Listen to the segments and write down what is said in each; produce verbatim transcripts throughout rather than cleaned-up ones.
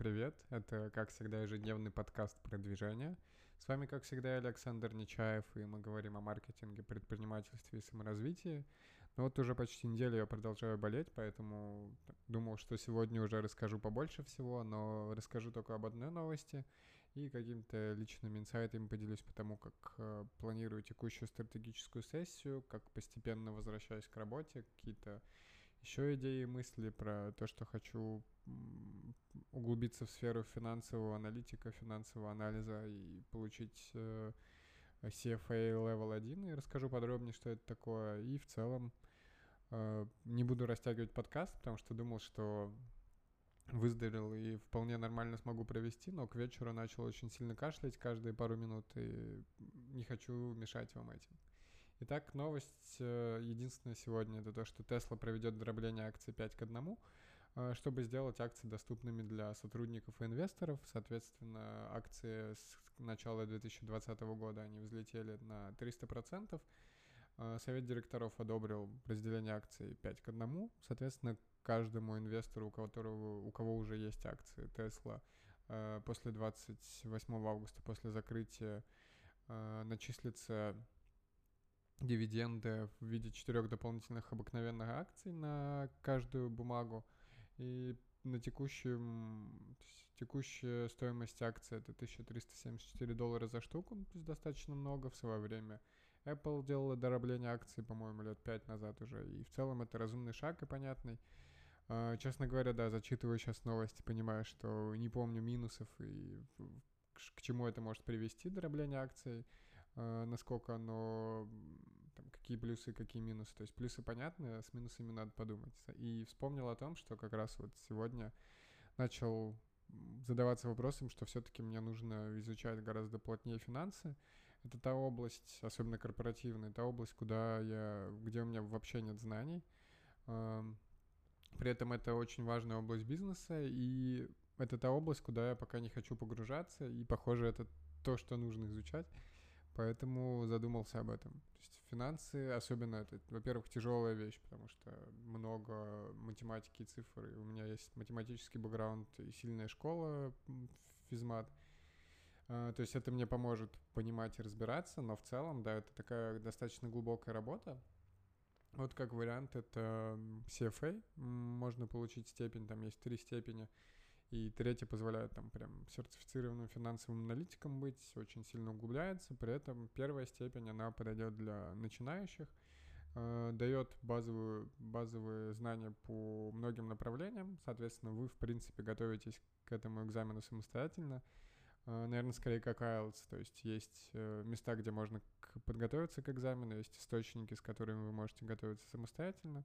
привет! Это, как всегда, ежедневный подкаст про движение. С вами, как всегда, Александр Нечаев, и мы говорим о маркетинге, предпринимательстве и саморазвитии. Но вот уже почти неделю я продолжаю болеть, поэтому думал, что сегодня уже расскажу побольше всего, но расскажу только об одной новости и каким-то личным инсайтом поделюсь по тому, как э, планирую текущую стратегическую сессию, как постепенно возвращаюсь к работе, какие-то еще идеи и мысли про то, что хочу углубиться в сферу финансового аналитика, финансового анализа и получить э, си эф эй Level один. И расскажу подробнее, что это такое. И в целом э, не буду растягивать подкаст, потому что думал, что выздоровел и вполне нормально смогу провести, но к вечеру начал очень сильно кашлять каждые пару минут, и не хочу мешать вам этим. Итак, новость э, единственная сегодня — это то, что Tesla проведет дробление акций пять к одному, э, чтобы сделать акции доступными для сотрудников и инвесторов. Соответственно, акции с начала две тысячи двадцатого года они взлетели на триста процентов. Э, совет директоров одобрил разделение акций пять к одному. Соответственно, каждому инвестору, у которого, у кого уже есть акции Tesla, э, после двадцать восьмого августа, после закрытия, э, начислится дивиденды в виде четырех дополнительных обыкновенных акций на каждую бумагу. И на текущем, текущая стоимость акции — это тысяча триста семьдесят четыре доллара за штуку, то есть достаточно много. В свое время Apple делала дробление акций, по-моему, лет пять назад уже. И в целом это разумный шаг и понятный. Честно говоря, да, зачитываю сейчас новости, понимаю, что не помню минусов и к чему это может привести, дробление акций, насколько оно, там, какие плюсы, какие минусы. То есть плюсы понятны, а с минусами надо подумать. И вспомнил о том, что как раз вот сегодня начал задаваться вопросом, что все-таки мне нужно изучать гораздо плотнее финансы. Это та область, особенно корпоративная, та область, куда я, где у меня вообще нет знаний. При этом это очень важная область бизнеса, и это та область, куда я пока не хочу погружаться, и, похоже, это то, что нужно изучать. Поэтому задумался об этом. То есть финансы, особенно это, во-первых, тяжелая вещь, потому что много математики и цифр. И у меня есть математический бэкграунд и сильная школа, физмат. То есть это мне поможет понимать и разбираться, но в целом, да, это такая достаточно глубокая работа. Вот как вариант это си эф эй. Можно получить степень, там есть три степени. И третья позволяет там прям сертифицированным финансовым аналитиком быть, очень сильно углубляется. При этом первая степень, она подойдет для начинающих, э, дает базовую, базовые знания по многим направлениям. Соответственно, вы, в принципе, готовитесь к этому экзамену самостоятельно. Э, наверное, скорее как айлтс. То есть есть э, места, где можно к, подготовиться к экзамену, есть источники, с которыми вы можете готовиться самостоятельно.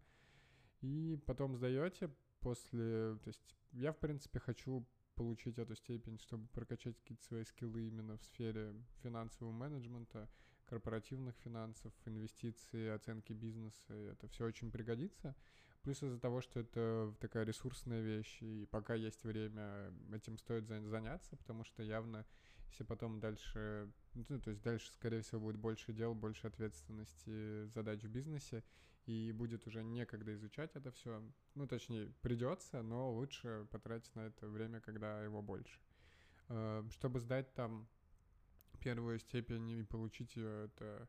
И потом сдаете после... То есть я, в принципе, хочу получить эту степень, чтобы прокачать какие-то свои скиллы именно в сфере финансового менеджмента, корпоративных финансов, инвестиций, оценки бизнеса. Это все очень пригодится. Плюс из-за того, что это такая ресурсная вещь, и пока есть время, этим стоит заняться, потому что явно, если потом дальше... Ну, то есть дальше, скорее всего, будет больше дел, больше ответственности, задач в бизнесе, и будет уже некогда изучать это все. Ну, точнее, придется, но лучше потратить на это время, когда его больше. Чтобы сдать там первую степень и получить ее, это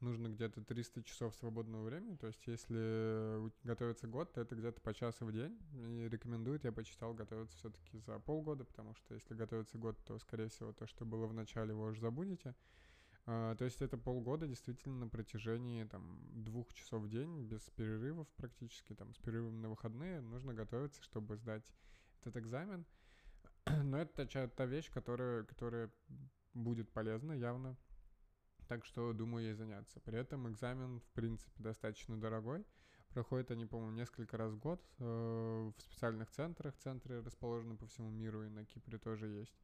нужно где-то триста часов свободного времени. То есть если готовится год, то это где-то по часу в день. И рекомендуют, я почитал, готовиться все-таки за полгода, потому что если готовится год, то, скорее всего, то, что было в начале, вы уже забудете. Uh, то есть это полгода действительно на протяжении там, двух часов в день, без перерывов практически, там, с перерывом на выходные, нужно готовиться, чтобы сдать этот экзамен. Но это та, та вещь, которая, которая будет полезна явно, так что думаю ей заняться. При этом экзамен, в принципе, достаточно дорогой. Проходят они, по-моему, несколько раз в год uh, в специальных центрах. Центры расположены по всему миру, и на Кипре тоже есть.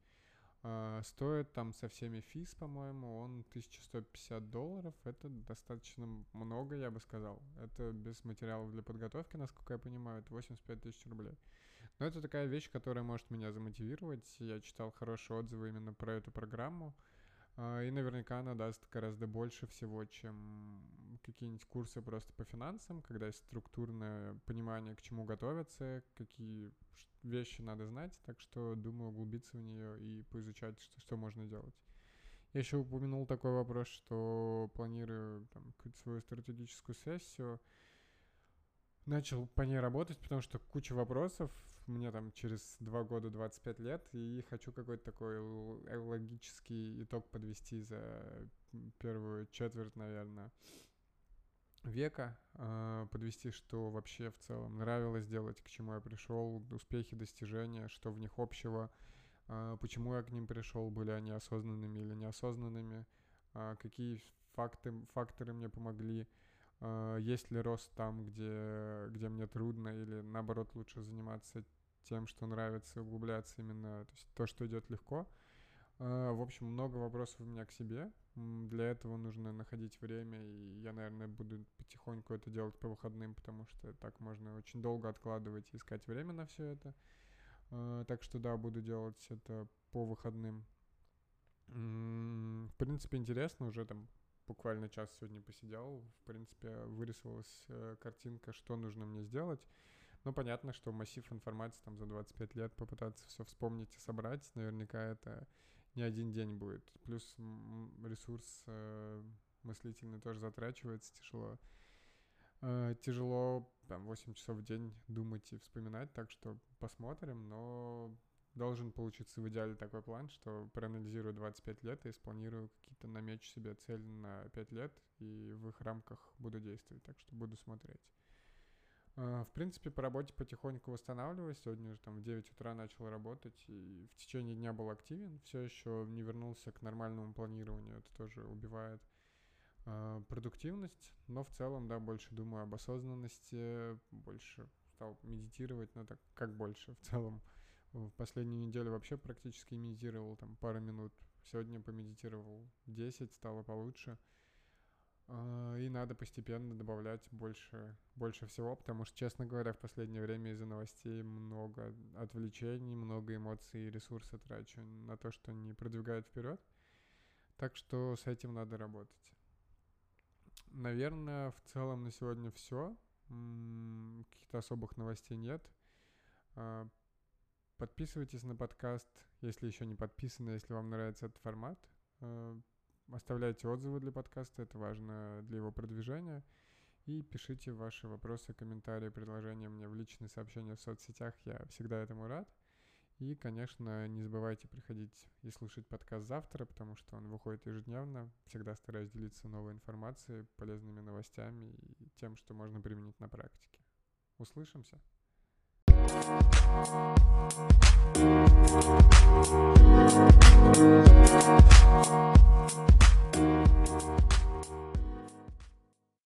Uh, стоит там со всеми физ, по-моему, он тысяча сто пятьдесят долларов. Это достаточно много, я бы сказал. Это без материалов для подготовки, насколько я понимаю, это восемьдесят пять тысяч рублей. Но это такая вещь, которая может меня замотивировать. Я читал хорошие отзывы именно про эту программу. И наверняка она даст гораздо больше всего, чем какие-нибудь курсы просто по финансам, когда есть структурное понимание, к чему готовиться, какие вещи надо знать. Так что, думаю, углубиться в нее и поизучать, что, что можно делать. Я еще упомянул такой вопрос, что планирую там, какую-то свою стратегическую сессию. Начал по ней работать, потому что куча вопросов. Мне там через два года двадцать пять лет, и хочу какой-то такой логический итог подвести за первую четверть, наверное, века. Подвести, что вообще в целом нравилось делать, к чему я пришел, успехи, достижения, что в них общего, почему я к ним пришел, были они осознанными или неосознанными, какие факты, факторы мне помогли. Есть ли рост там, где, где мне трудно, или наоборот лучше заниматься тем, что нравится, углубляться именно, то есть то, что идет легко. В общем, много вопросов у меня к себе. Для этого нужно находить время, и я, наверное, буду потихоньку это делать по выходным, потому что так можно очень долго откладывать и искать время на все это. Так что да, буду делать это по выходным. В принципе, интересно, уже там буквально час сегодня посидел, в принципе, вырисовалась э, картинка, что нужно мне сделать. Но понятно, что массив информации там за двадцать пять лет попытаться все вспомнить и собрать, наверняка это не один день будет. Плюс ресурс э, мыслительный тоже затрачивается, тяжело. Э, тяжело там восемь часов в день думать и вспоминать, так что посмотрим, но должен получиться в идеале такой план, что проанализирую двадцать пять лет и спланирую какие-то, намечу себе цель на пять лет, и в их рамках буду действовать, так что буду смотреть. В принципе, по работе потихоньку восстанавливаюсь. Сегодня уже там в девять утра начал работать, и в течение дня был активен. Все еще не вернулся к нормальному планированию, это тоже убивает продуктивность. Но в целом, да, больше думаю об осознанности, больше стал медитировать, но так как больше в целом. В последнюю неделю вообще практически медитировал там пару минут. Сегодня помедитировал десять, стало получше. И надо постепенно добавлять больше, больше всего, потому что, честно говоря, в последнее время из-за новостей много отвлечений, много эмоций и ресурсов трачу на то, что не продвигает вперед. Так что с этим надо работать. Наверное, в целом на сегодня все. Каких-то особых новостей нет. Подписывайтесь на подкаст, если еще не подписаны, если вам нравится этот формат. Оставляйте отзывы для подкаста, это важно для его продвижения. И пишите ваши вопросы, комментарии, предложения мне в личные сообщения в соцсетях. Я всегда этому рад. И, конечно, не забывайте приходить и слушать подкаст завтра, потому что он выходит ежедневно. Всегда стараюсь делиться новой информацией, полезными новостями и тем, что можно применить на практике. Услышимся! We'll be right back.